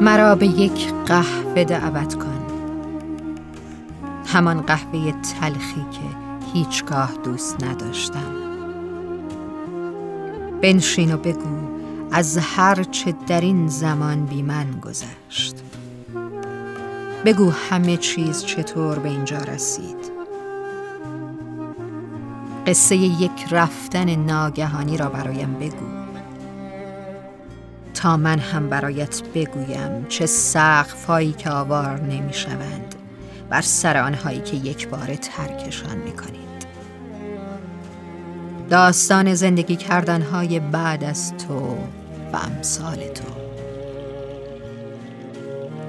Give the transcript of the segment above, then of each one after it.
مرا به یک قهوه دعوت کن، همان قهوه ی تلخی که هیچگاه دوست نداشتم. بنشین و بگو از هر چه در این زمان بی من گذشت. بگو همه چیز چطور به اینجا رسید. قصه یک رفتن ناگهانی را برایم بگو تا من هم برایت بگویم چه سقف‌هایی که آوار نمی‌شوند بر سر آنهایی که یک باره ترکشان می‌کنید. داستان زندگی کردن‌های بعد از تو و امثال تو.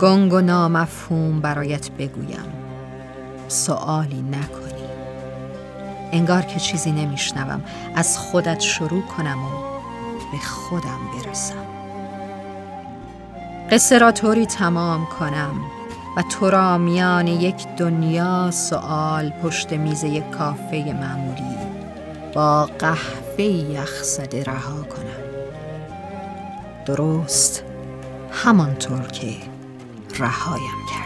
گنگ و نامفهوم برایت بگویم، سؤالی نکنی، انگار که چیزی نمی‌شنوم. از خودت شروع کنم و به خودم برسم. قصه را طوری تمام کنم و تو را میان یک دنیا سؤال پشت میز یک کافه معمولی با قهوه یخزده رها کنم، درست همانطور که رهایم کردی.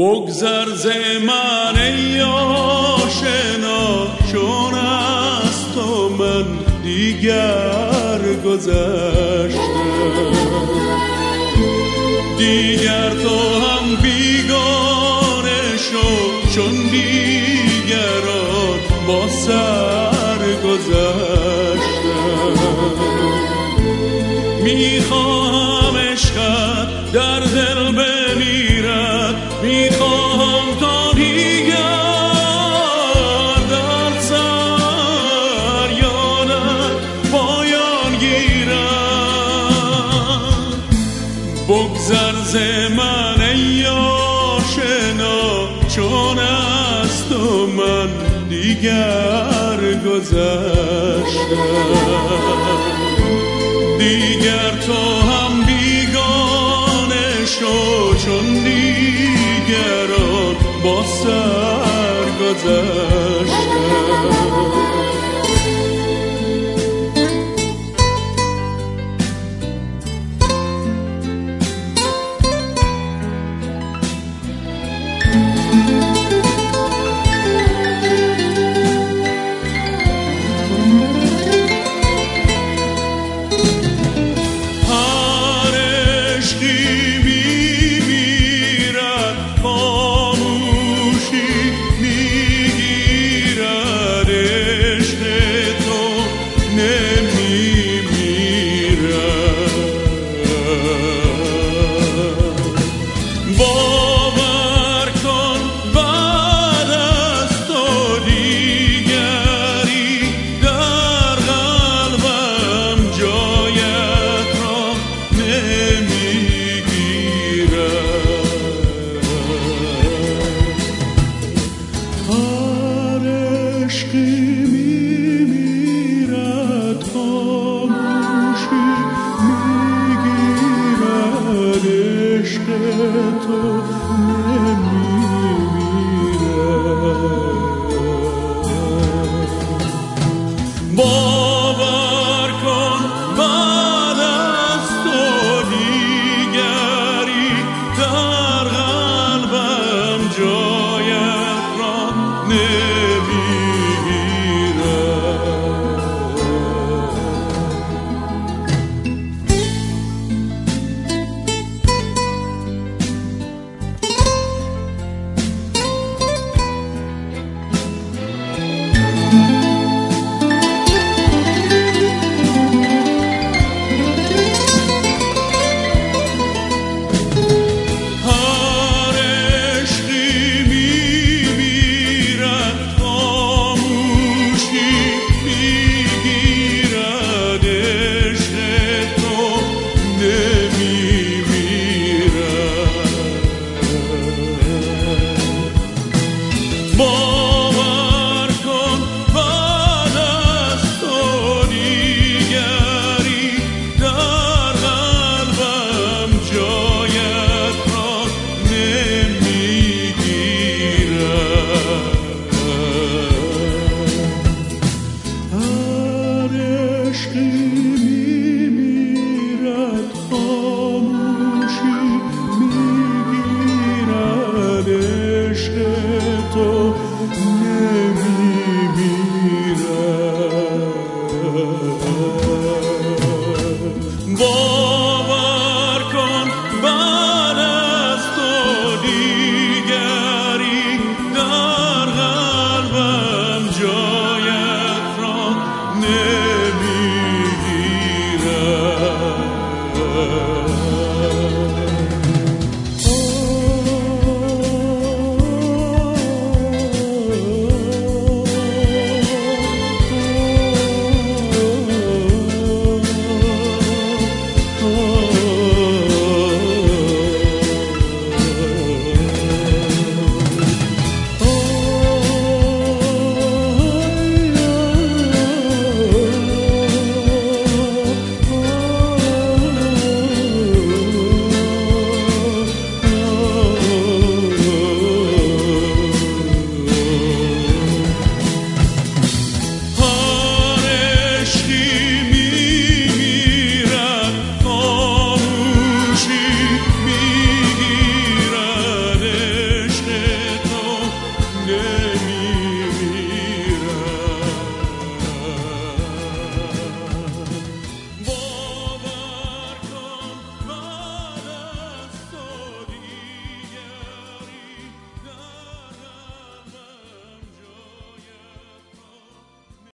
بگذر ز من ای آشنا، چون از تو من دیگر گذشتم. دیگر تو هم بیگانه شو، چون دیگران با سر گذشتم. میخواهم عشقت در دل بمیرد، میخواهم تا دیگر در سر یادت پایان گیرد. بگذر ز من ای آشنا، چون از تو من دیگر گذشتم. دیگر تو هم بیگانه شو، چون دیگران با سر گذشتم. تو